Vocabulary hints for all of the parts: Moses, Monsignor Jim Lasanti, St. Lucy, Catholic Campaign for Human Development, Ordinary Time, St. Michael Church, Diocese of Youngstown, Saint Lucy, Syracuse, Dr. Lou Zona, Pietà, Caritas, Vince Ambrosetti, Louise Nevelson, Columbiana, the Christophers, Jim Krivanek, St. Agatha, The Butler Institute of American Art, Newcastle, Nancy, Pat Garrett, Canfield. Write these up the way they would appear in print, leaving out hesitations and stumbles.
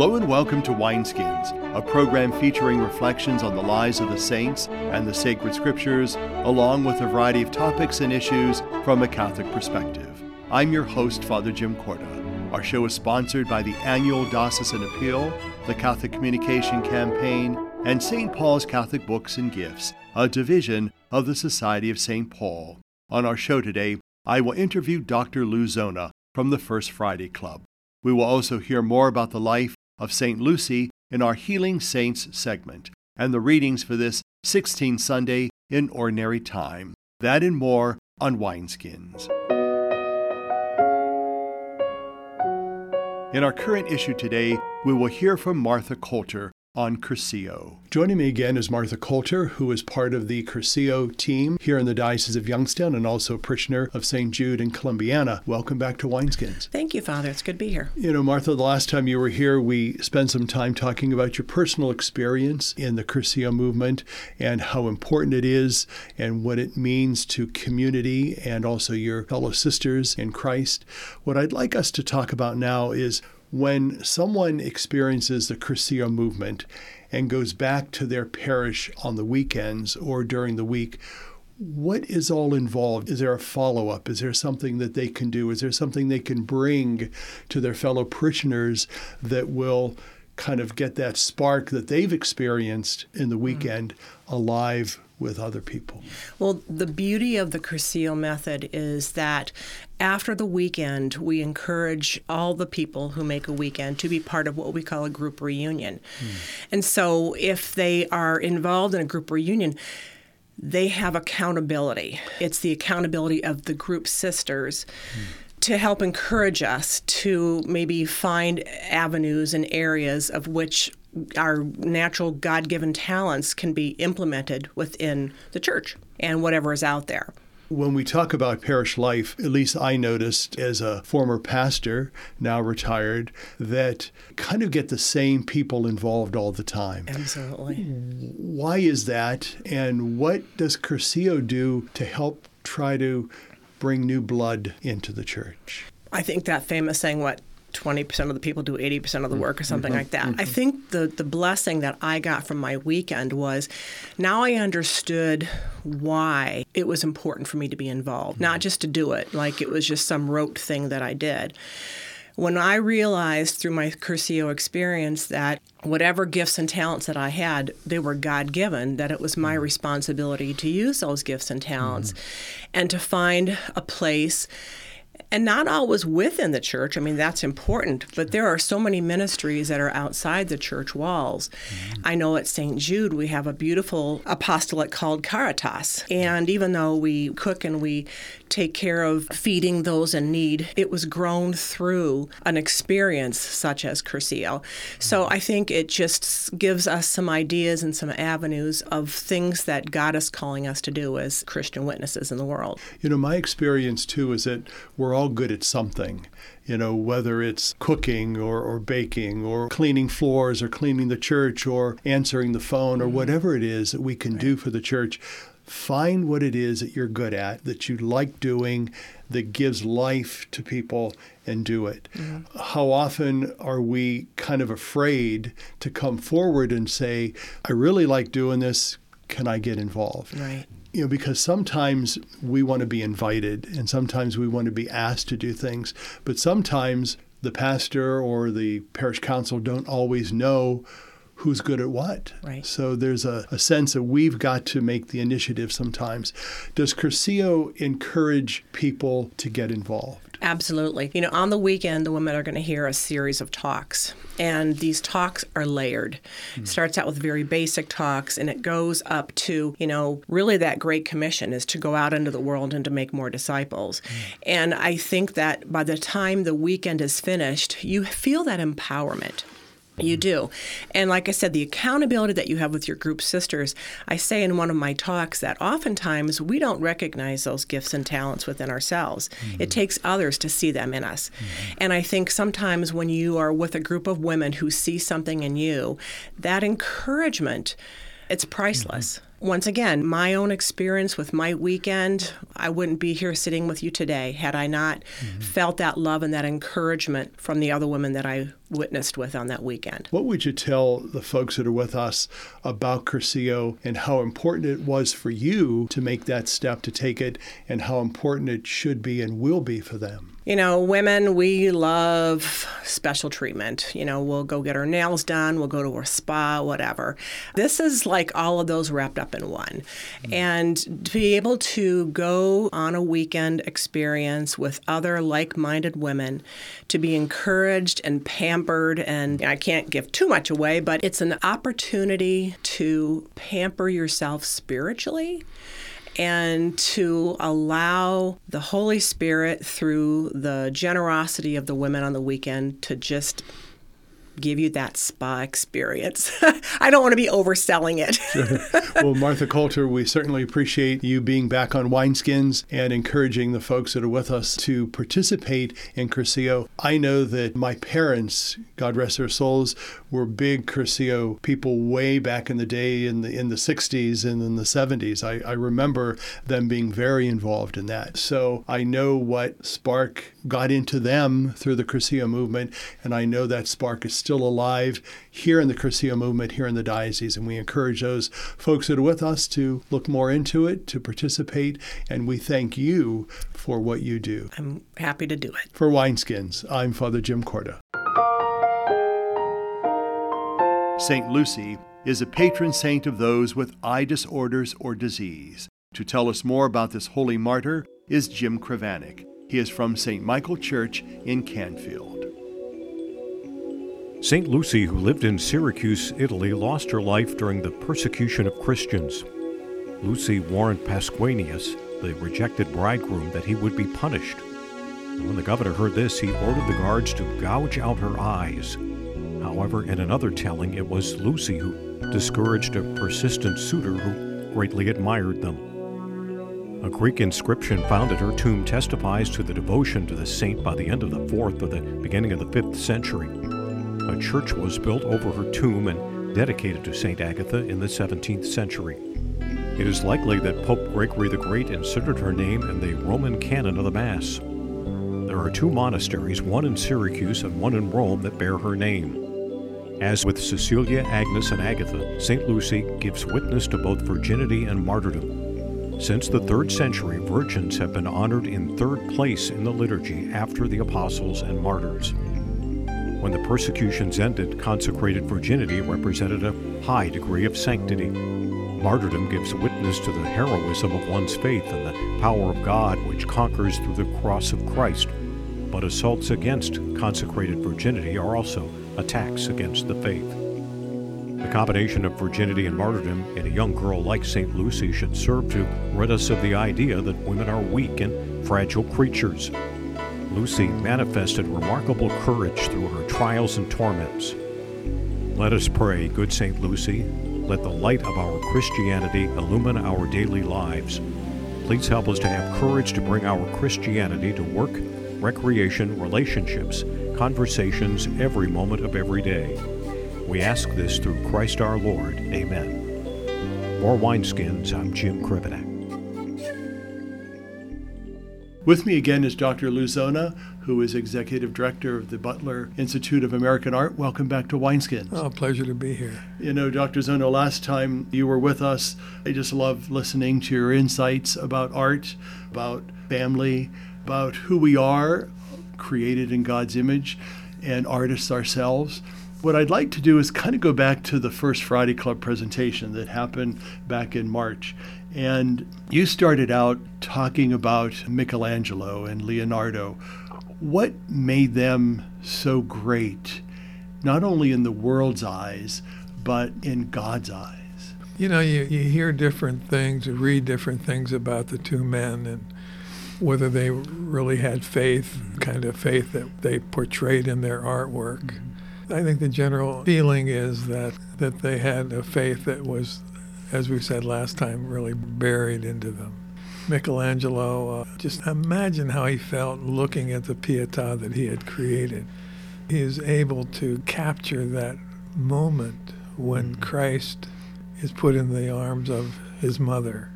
Hello and welcome to Wineskins, a program featuring reflections on the lives of the saints and the sacred scriptures, along with a variety of topics and issues from a Catholic perspective. I'm your host, Fr. Jim Korda. Our show is sponsored by the annual Diocesan Appeal, the Catholic Communication Campaign, and St. Paul's Catholic Books and Gifts, a division of the Society of St. Paul. On our show today, I will interview Dr. Lou Zona from the First Friday Club. We will also hear more about the life of St. Lucy in our Healing Saints segment and the readings for this 16th Sunday in Ordinary Time. That and more on Wineskins. In our current issue today, we will hear from Martha Coulter on Cursillo. Joining me again is Martha Coulter, who is part of the Cursillo team here in the Diocese of Youngstown and also a parishioner of St. Jude and Columbiana. Welcome back to Wineskins. Thank you, Father. It's good to be here. You know, Martha, the last time you were here, we spent some time talking about your personal experience in the Cursillo movement and how important it is and what it means to community and also your fellow sisters in Christ. What I'd like us to talk about now is when someone experiences the Cursillo movement and goes back to their parish on the weekends or during the week, what is all involved? Is there a follow-up? Is there something that they can do? Is there something they can bring to their fellow parishioners that will kind of get that spark that they've experienced in the weekend alive with other people? Well, the beauty of the Cursillo method is that after the weekend, we encourage all the people who make a weekend to be part of what we call a group reunion. And so if they are involved in a group reunion, they have accountability. It's the accountability of the group sisters to help encourage us to maybe find avenues and areas of which our natural God-given talents can be implemented within the church and whatever is out there. When we talk about parish life, at least I noticed as a former pastor, now retired, that kind of get the same people involved all the time. Absolutely. Why is that? And what does Cursillo do to help try to bring new blood into the church? I think that famous saying, what, 20% of the people do 80% of the work or something like that. I think the blessing that I got from my weekend was now I understood why it was important for me to be involved, not just to do it, like it was just some rote thing that I did. When I realized through my Cursillo experience that whatever gifts and talents that I had, they were God-given, that it was my responsibility to use those gifts and talents and to find a place. And not always within the church. I mean, that's important. But there are so many ministries that are outside the church walls. I know at St. Jude, we have a beautiful apostolate called Caritas. And even though we cook and we take care of feeding those in need, it was grown through an experience such as Cursillo. So I think it just gives us some ideas and some avenues of things that God is calling us to do as Christian witnesses in the world. You know, my experience, too, is that we're all good at something, you know, whether it's cooking or baking or cleaning floors or cleaning the church or answering the phone or whatever it is that we can do for the church. Find what it is that you're good at, that you like doing, that gives life to people, and do it. How often are we kind of afraid to come forward and say, I really like doing this, can I get involved? You know, because sometimes we want to be invited and sometimes we want to be asked to do things, but sometimes the pastor or the parish council don't always know who's good at what. So there's a sense that we've got to make the initiative sometimes. Does Cursillo encourage people to get involved? Absolutely. You know, on the weekend, the women are going to hear a series of talks, and these talks are layered. It starts out with very basic talks, and it goes up to, you know, really that Great Commission is to go out into the world and to make more disciples. And I think that by the time the weekend is finished, you feel that empowerment. You do. And like I said, the accountability that you have with your group sisters, I say in one of my talks that oftentimes we don't recognize those gifts and talents within ourselves. It takes others to see them in us. And I think sometimes when you are with a group of women who see something in you, that encouragement, it's priceless. Once again, my own experience with my weekend, I wouldn't be here sitting with you today had I not felt that love and that encouragement from the other women that I witnessed with on that weekend. What would you tell the folks that are with us about Cursillo and how important it was for you to make that step to take it and how important it should be and will be for them? You know, women, we love special treatment. You know, we'll go get our nails done, we'll go to our spa, whatever. This is like all of those wrapped up in one. Mm-hmm. And to be able to go on a weekend experience with other like-minded women, to be encouraged and pampered, and I can't give too much away, but it's an opportunity to pamper yourself spiritually and to allow the Holy Spirit through the generosity of the women on the weekend to just give you that spa experience. I don't want to be overselling it. Sure. Well, Martha Coulter, we certainly appreciate you being back on Wineskins and encouraging the folks that are with us to participate in Cursillo. I know that my parents, God rest their souls, were big Cursillo people way back in the day in the 60s and in the 70s. I remember them being very involved in that. So I know what spark got into them through the Cursillo movement, and I know that spark is still alive here in the Cursillo movement, here in the diocese, and we encourage those folks that are with us to look more into it, to participate, and we thank you for what you do. I'm happy to do it. For Wineskins, I'm Fr. Jim Korda. St. Lucy is a patron saint of those with eye disorders or disease. To tell us more about this holy martyr is Jim Krivanek. He is from St. Michael Church in Canfield. St. Lucy, who lived in Syracuse, Italy, lost her life during the persecution of Christians. Lucy warned Pasquanius, the rejected bridegroom, that he would be punished. And when the governor heard this, he ordered the guards to gouge out her eyes. However, in another telling, it was Lucy who discouraged a persistent suitor who greatly admired them. A Greek inscription found at her tomb testifies to the devotion to the saint by the end of the 4th or the beginning of the 5th century. A church was built over her tomb and dedicated to St. Agatha in the 17th century. It is likely that Pope Gregory the Great inserted her name in the Roman canon of the Mass. There are two monasteries, one in Syracuse and one in Rome, that bear her name. As with Cecilia, Agnes, and Agatha, St. Lucy gives witness to both virginity and martyrdom. Since the 3rd century, virgins have been honored in 3rd place in the liturgy after the apostles and martyrs. When the persecutions ended, consecrated virginity represented a high degree of sanctity. Martyrdom gives witness to the heroism of one's faith and the power of God, which conquers through the cross of Christ. But assaults against consecrated virginity are also attacks against the faith. The combination of virginity and martyrdom in a young girl like St. Lucy should serve to rid us of the idea that women are weak and fragile creatures. Lucy manifested remarkable courage through her trials and torments. Let us pray, good St. Lucy, let the light of our Christianity illumine our daily lives. Please help us to have courage to bring our Christianity to work, recreation, relationships, conversations, every moment of every day. We ask this through Christ our Lord. Amen. For Wineskins, I'm Jim Krivanek. With me again is Dr. Lou Zona, who is Executive Director of the Butler Institute of American Art. Welcome back to Wineskins. Oh, pleasure to be here. You know, Dr. Zona, last time you were with us, I just love listening to your insights about art, about family, about who we are, created in God's image, and artists ourselves. What I'd like to do is kind of go back to the First Friday Club presentation that happened back in March. And you started out talking about Michelangelo and Leonardo. What made them so great, not only in the world's eyes, but in God's eyes? You know, you hear different things, you read different things about the two men and whether they really had faith, the kind of faith that they portrayed in their artwork. Mm-hmm. I think the general feeling is that they had a faith that was, as we said last time, really buried into them. Michelangelo, just imagine how he felt looking at the Pietà that he had created. He is able to capture that moment when Christ is put in the arms of his mother.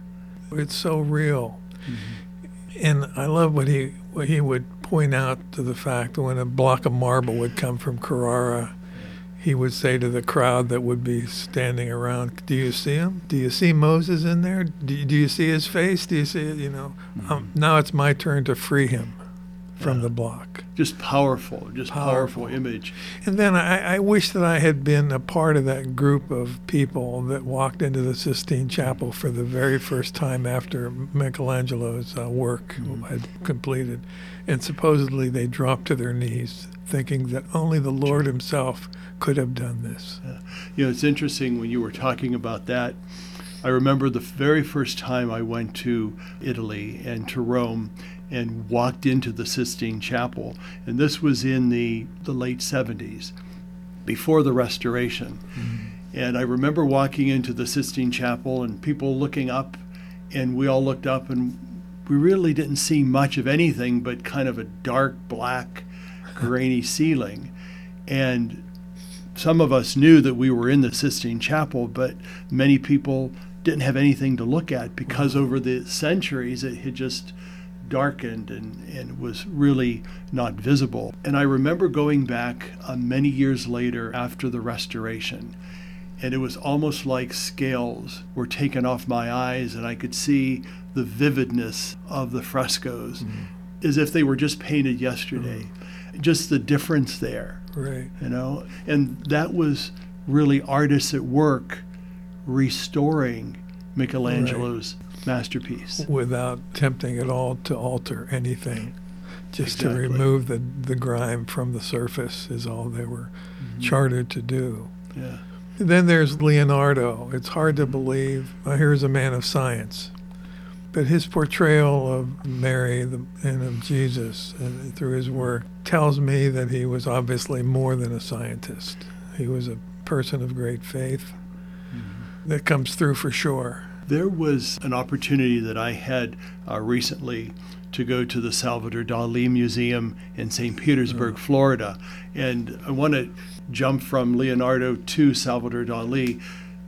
It's so real. Mm-hmm. And I love what he would point out to the fact that when a block of marble would come from Carrara, he would say to the crowd that would be standing around, "Do you see him? Do you see Moses in there? Do you see his face? Do you see it?" You know, now it's my turn to free him from the block. Just powerful image. And then I wish that I had been a part of that group of people that walked into the Sistine Chapel for the very first time after Michelangelo's work had completed. And supposedly they dropped to their knees, thinking that only the Lord himself could have done this. Yeah. You know, it's interesting when you were talking about that. I remember the very first time I went to Italy and to Rome and walked into the Sistine Chapel. And this was in the late 70s, before the Restoration. Mm-hmm. And I remember walking into the Sistine Chapel and people looking up, and we all looked up, and we really didn't see much of anything but kind of a dark, black, grainy ceiling. And some of us knew that we were in the Sistine Chapel, but many people didn't have anything to look at because over the centuries it had just darkened and was really not visible. And I remember going back many years later after the Restoration, and it was almost like scales were taken off my eyes, and I could see the vividness of the frescoes as if they were just painted yesterday. Just the difference there, right? You know, and that was really artists at work restoring Michelangelo's masterpiece without tempting at all to alter anything, just to remove the grime from the surface is all they were chartered to do. Yeah. And then there's Leonardo. It's hard to believe. Here's a man of science, but his portrayal of Mary and of Jesus through his work tells me that he was obviously more than a scientist. He was a person of great faith. That comes through for sure. There was an opportunity that I had recently to go to the Salvador Dali Museum in St. Petersburg, Florida. And I want to jump from Leonardo to Salvador Dali.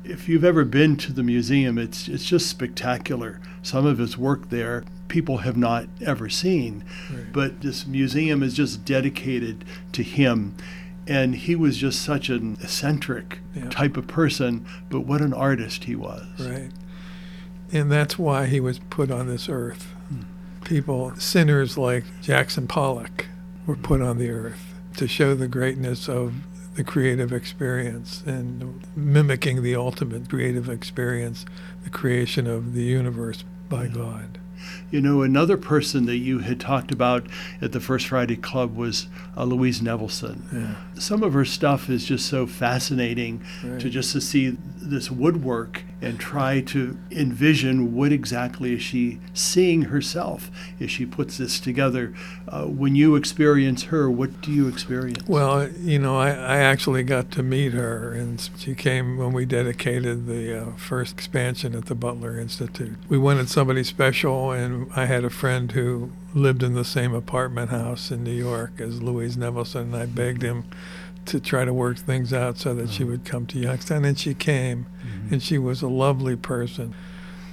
If you've ever been to the museum, it's just spectacular. Some of his work there people have not ever seen. Right. But this museum is just dedicated to him. And he was just such an eccentric type of person, but what an artist he was. Right. And that's why he was put on this earth. People, sinners like Jackson Pollock were put on the earth to show the greatness of the creative experience and mimicking the ultimate creative experience, the creation of the universe by God. You know, another person that you had talked about at the First Friday Club was Louise Nevelson. Yeah. Some of her stuff is just so fascinating to see this woodwork and try to envision what exactly is she seeing herself as she puts this together. When you experience her, what do you experience? Well, you know, I actually got to meet her, and she came when we dedicated the first expansion at the Butler Institute. We wanted somebody special, and I had a friend who lived in the same apartment house in New York as Louise Nevelson, and I begged him to try to work things out so that she would come to Youngstown, and she came, and she was a lovely person,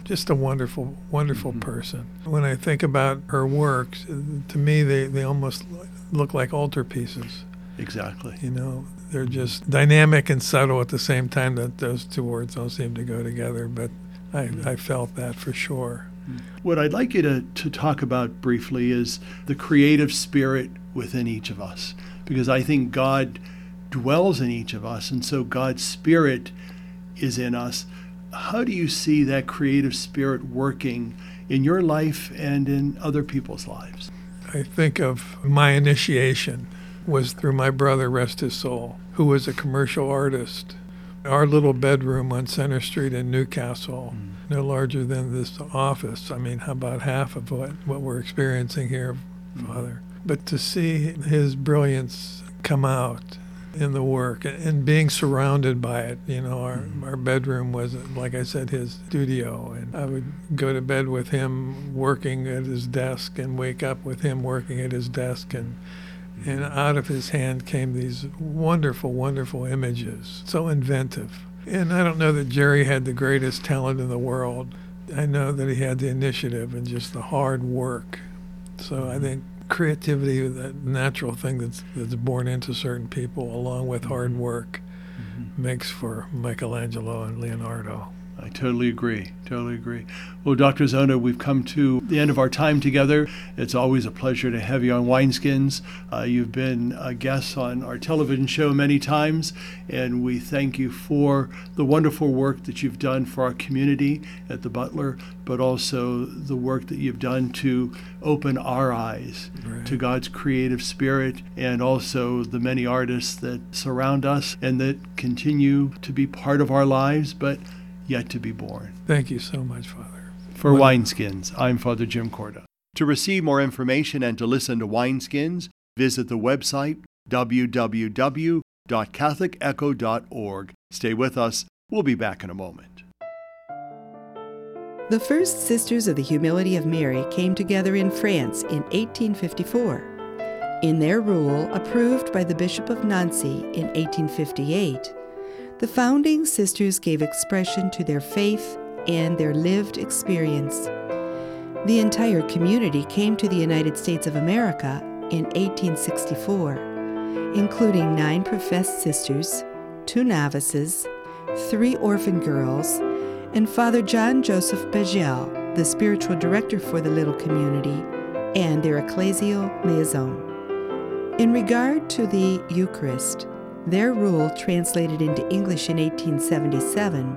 just a wonderful, wonderful person. When I think about her works, to me they almost look like altarpieces. Exactly. You know, they're just dynamic and subtle at the same time, that those two words don't seem to go together, but I felt that for sure. What I'd like you to talk about briefly is the creative spirit within each of us, because I think God dwells in each of us, and so God's spirit is in us. How do you see that creative spirit working in your life and in other people's lives? I think of my initiation was through my brother, rest his soul, who was a commercial artist. Our little bedroom on Center Street in Newcastle, no larger than this office. I mean, how about half of what we're experiencing here, Father? But to see his brilliance come out in the work and being surrounded by it. You know, our bedroom was, like I said, his studio. And I would go to bed with him working at his desk and wake up with him working at his desk. And out of his hand came these wonderful, wonderful images, so inventive. And I don't know that Jerry had the greatest talent in the world. I know that he had the initiative and just the hard work. So I think creativity, that natural thing that's born into certain people, along with hard work, makes for Michelangelo and Leonardo. I totally agree, Well, Dr. Zona, we've come to the end of our time together. It's always a pleasure to have you on Wineskins. You've been a guest on our television show many times, and we thank you for the wonderful work that you've done for our community at the Butler, but also the work that you've done to open our eyes to God's creative spirit, and also the many artists that surround us and that continue to be part of our lives, but yet to be born. Thank you so much, Father. For Wineskins, I'm Father Jim Korda. To receive more information and to listen to Wineskins, visit the website www.catholicecho.org. Stay with us. We'll be back in a moment. The first Sisters of the Humility of Mary came together in France in 1854. In their rule, approved by the Bishop of Nancy in 1858, the founding sisters gave expression to their faith and their lived experience. The entire community came to the United States of America in 1864, including 9 professed sisters, 2 novices, 3 orphan girls, and Father John Joseph Begel, the spiritual director for the little community, and their ecclesial liaison. In regard to the Eucharist, their rule, translated into English in 1877,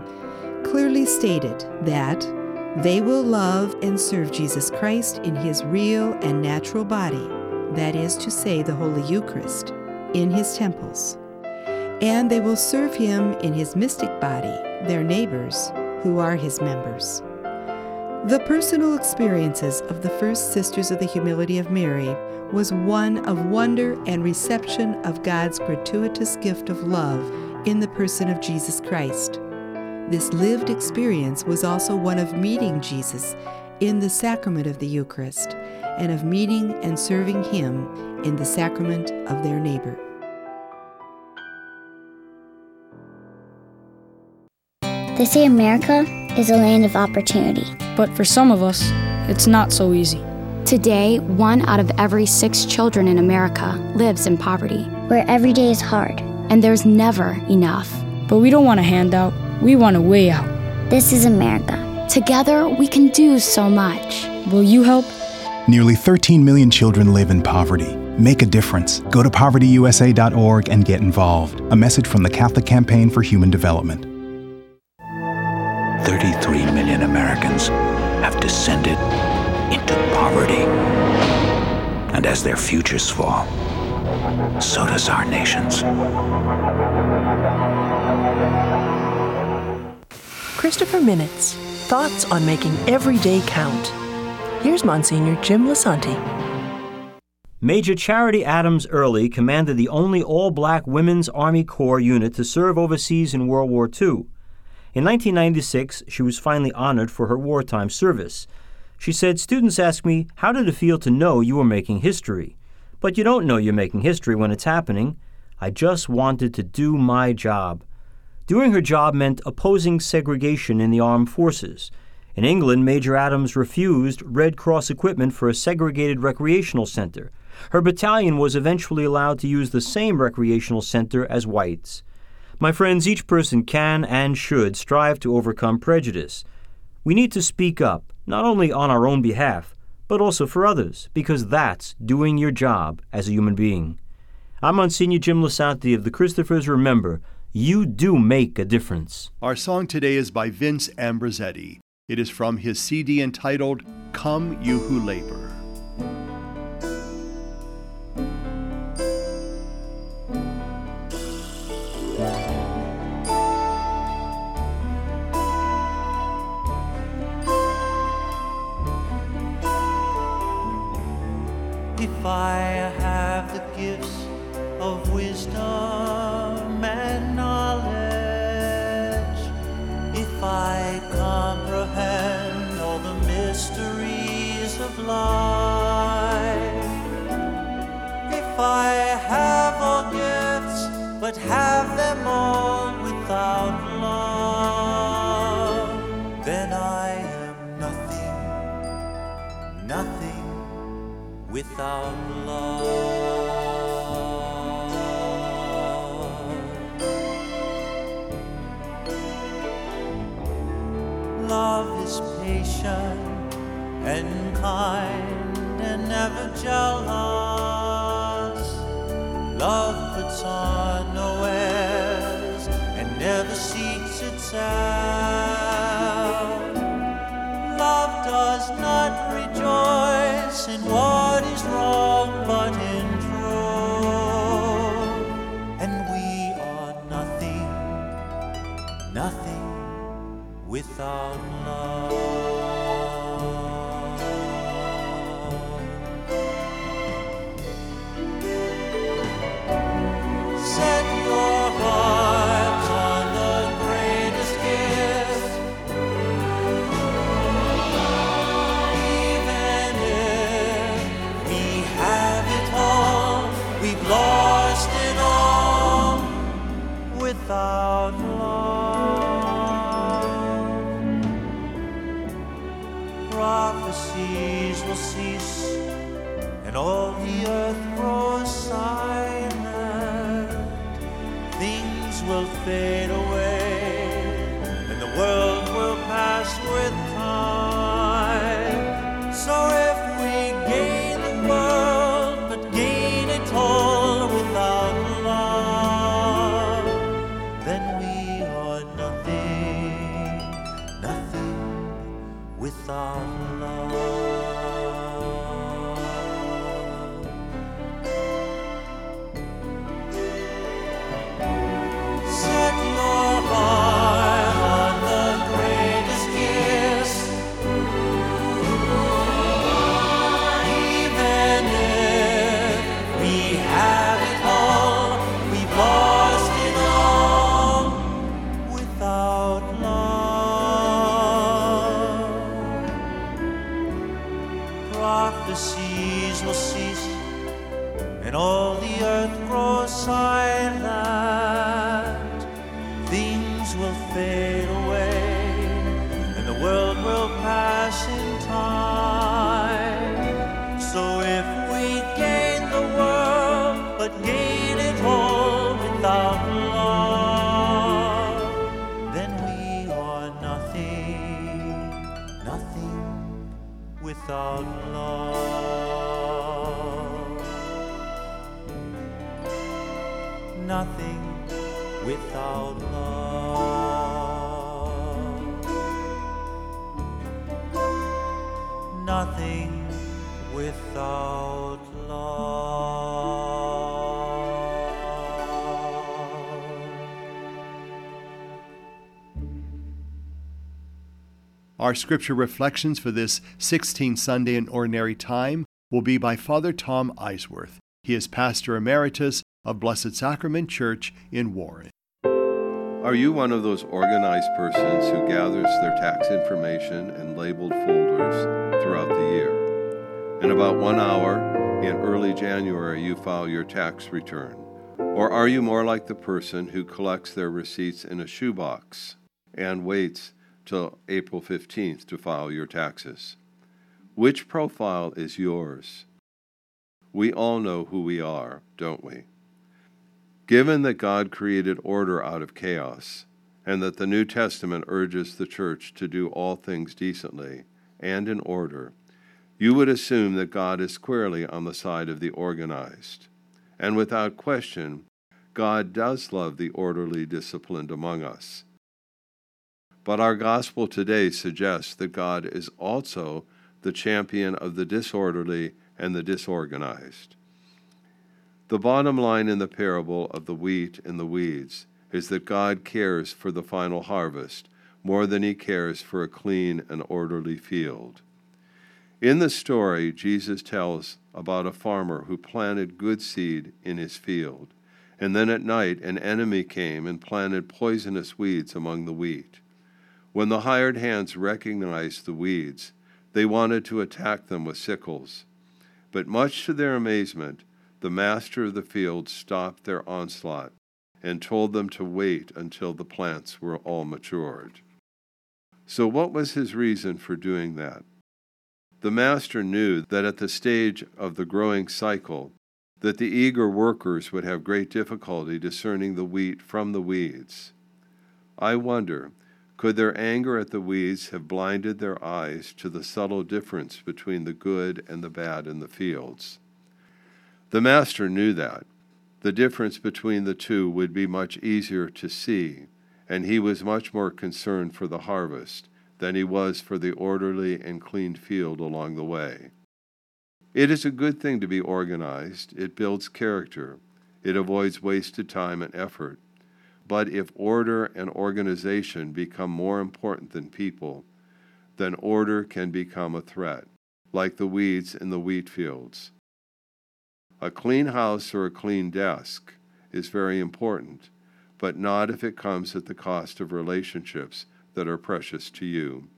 clearly stated that they will love and serve Jesus Christ in his real and natural body, that is to say, the Holy Eucharist, in his temples. And they will serve him in his mystic body, their neighbors, who are his members. The personal experiences of the first Sisters of the Humility of Mary was one of wonder and reception of God's gratuitous gift of love in the person of Jesus Christ. This lived experience was also one of meeting Jesus in the sacrament of the Eucharist, and of meeting and serving him in the sacrament of their neighbor. They say America is a land of opportunity. But for some of us, it's not so easy. Today, 1 out of every 6 children in America lives in poverty, where every day is hard, and there's never enough. But we don't want a handout, we want a way out. This is America. Together, we can do so much. Will you help? Nearly 13 million children live in poverty. Make a difference. Go to PovertyUSA.org and get involved. A message from the Catholic Campaign for Human Development. 33 million Americans have descended into poverty. And as their futures fall, so does our nation's. Christopher Minutes, thoughts on making every day count. Here's Monsignor Jim Lasanti. Major Charity Adams Early commanded the only all-black Women's Army Corps unit to serve overseas in World War II. In 1996, she was finally honored for her wartime service. She said, "Students ask me, how did it feel to know you were making history? But you don't know you're making history when it's happening. I just wanted to do my job." Doing her job meant opposing segregation in the armed forces. In England, Major Adams refused Red Cross equipment for a segregated recreational center. Her battalion was eventually allowed to use the same recreational center as whites. My friends, each person can and should strive to overcome prejudice. We need to speak up, not only on our own behalf, but also for others, because that's doing your job as a human being. I'm Monsignor Jim Lasanti of the Christophers. Remember, you do make a difference. Our song today is by Vince Ambrosetti. It is from his CD entitled, Come You Who Labor. If I have the gifts of wisdom and knowledge, if I comprehend all the mysteries of life, if I have all gifts but have them all without love, then I am nothing, nothing. without love. Love is patient and kind and never jealous. Love puts on no airs and never seeks itself. Love does not rejoice in what is wrong, but in truth. And we are nothing, nothing without love. Set your hearts on the greatest gift. Even if we have it all, we've lost it all without love. Prophecies will cease and all the earth grows silent. Things will fade away and the world will pass with time. So if we gain the world but gain it all without love, then we are nothing, nothing without love. Our scripture reflections for this 16th Sunday in Ordinary Time will be by Father Tom Eisworth. He is Pastor Emeritus of Blessed Sacrament Church in Warren. Are you one of those organized persons who gathers their tax information in labeled folders throughout the year? In about 1 hour in early January, you file your tax return. Or are you more like the person who collects their receipts in a shoebox and waits till April 15th to file your taxes? Which profile is yours? We all know who we are, don't we? Given that God created order out of chaos, and that the New Testament urges the church to do all things decently and in order, you would assume that God is squarely on the side of the organized. And without question, God does love the orderly disciplined among us. But our gospel today suggests that God is also the champion of the disorderly and the disorganized. The bottom line in the parable of the wheat and the weeds is that God cares for the final harvest more than he cares for a clean and orderly field. In the story, Jesus tells about a farmer who planted good seed in his field, and then at night an enemy came and planted poisonous weeds among the wheat. When the hired hands recognized the weeds, they wanted to attack them with sickles. But much to their amazement, the master of the field stopped their onslaught and told them to wait until the plants were all matured. So what was his reason for doing that? The master knew that at the stage of the growing cycle, that the eager workers would have great difficulty discerning the wheat from the weeds. I wonder, could their anger at the weeds have blinded their eyes to the subtle difference between the good and the bad in the fields? The master knew that. The difference between the two would be much easier to see, and he was much more concerned for the harvest than he was for the orderly and clean field along the way. It is a good thing to be organized. It builds character. It avoids wasted time and effort. But if order and organization become more important than people, then order can become a threat, like the weeds in the wheat fields. A clean house or a clean desk is very important, but not if it comes at the cost of relationships that are precious to you.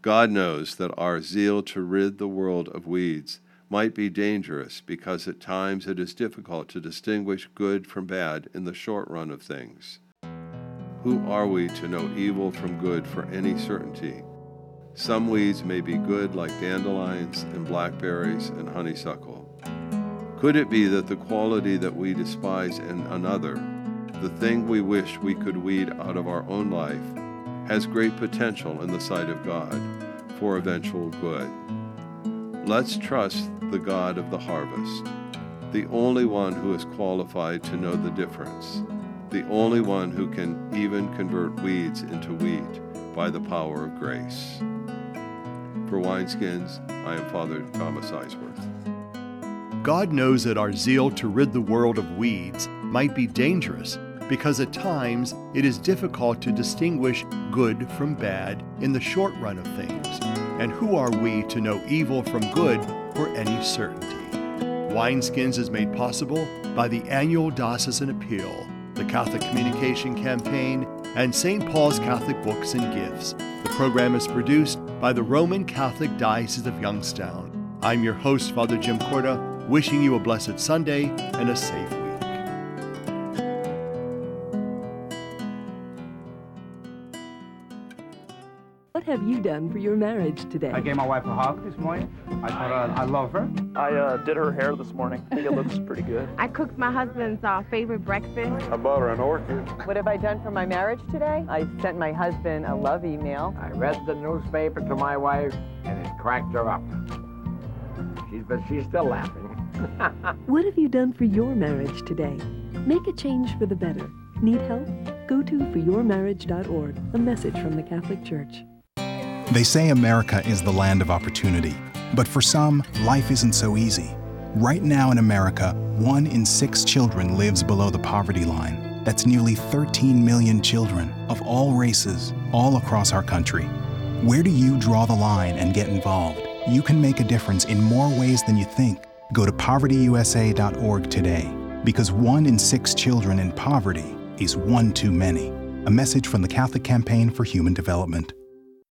God knows that our zeal to rid the world of weeds might be dangerous because at times it is difficult to distinguish good from bad in the short run of things. Who are we to know evil from good for any certainty? Some weeds may be good like dandelions and blackberries and honeysuckle. Could it be that the quality that we despise in another, the thing we wish we could weed out of our own life, has great potential in the sight of God for eventual good? Let's trust the God of the harvest, the only one who is qualified to know the difference, the only one who can even convert weeds into wheat by the power of grace. For Wineskins, I am Father Thomas Isworth. God knows that our zeal to rid the world of weeds might be dangerous because at times it is difficult to distinguish good from bad in the short run of things. And who are we to know evil from good for any certainty? Wineskins is made possible by the annual Diocesan Appeal, the Catholic Communication Campaign, and St. Paul's Catholic Books and Gifts. The program is produced by the Roman Catholic Diocese of Youngstown. I'm your host, Fr. Jim Korda, wishing you a blessed Sunday and a safe week. What have you done for your marriage today? I gave my wife a hug this morning. I thought I love her. I did her hair this morning. I think it looks pretty good. I cooked my husband's favorite breakfast. I bought her an orchid. What have I done for my marriage today? I sent my husband a love email. I read the newspaper to my wife, and it cracked her up. But she's still laughing. What have you done for your marriage today? Make a change for the better. Need help? Go to foryourmarriage.org, a message from the Catholic Church. They say America is the land of opportunity, but for some, life isn't so easy. Right now in America, 1 in 6 children lives below the poverty line. That's nearly 13 million children of all races, all across our country. Where do you draw the line and get involved? You can make a difference in more ways than you think. Go to povertyusa.org today, because 1 in 6 children in poverty is one too many. A message from the Catholic Campaign for Human Development.